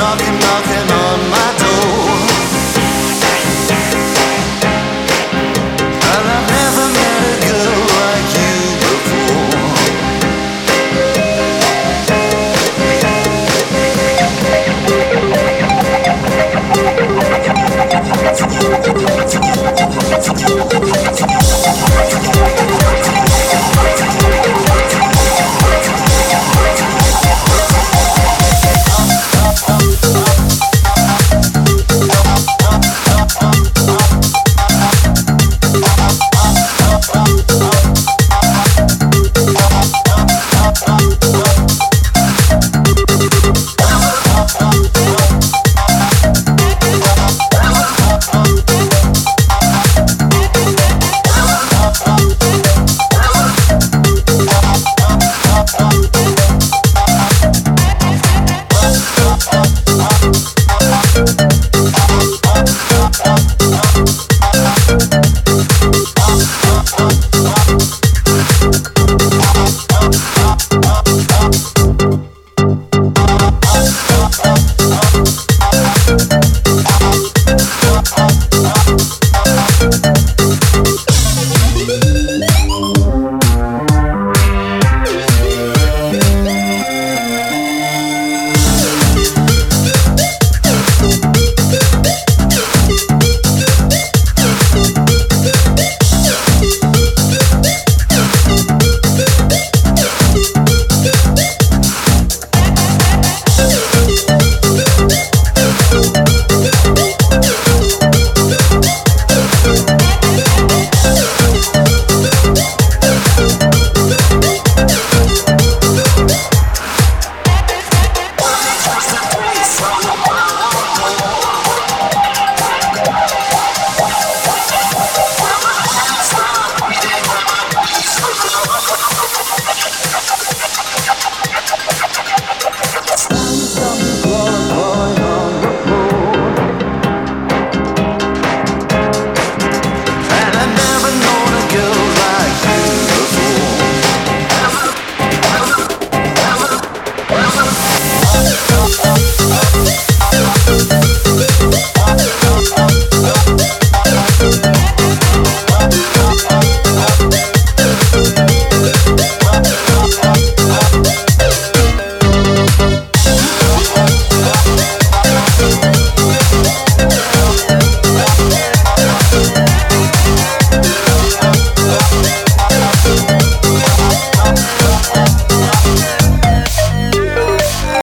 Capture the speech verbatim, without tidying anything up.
Knocking, knocking.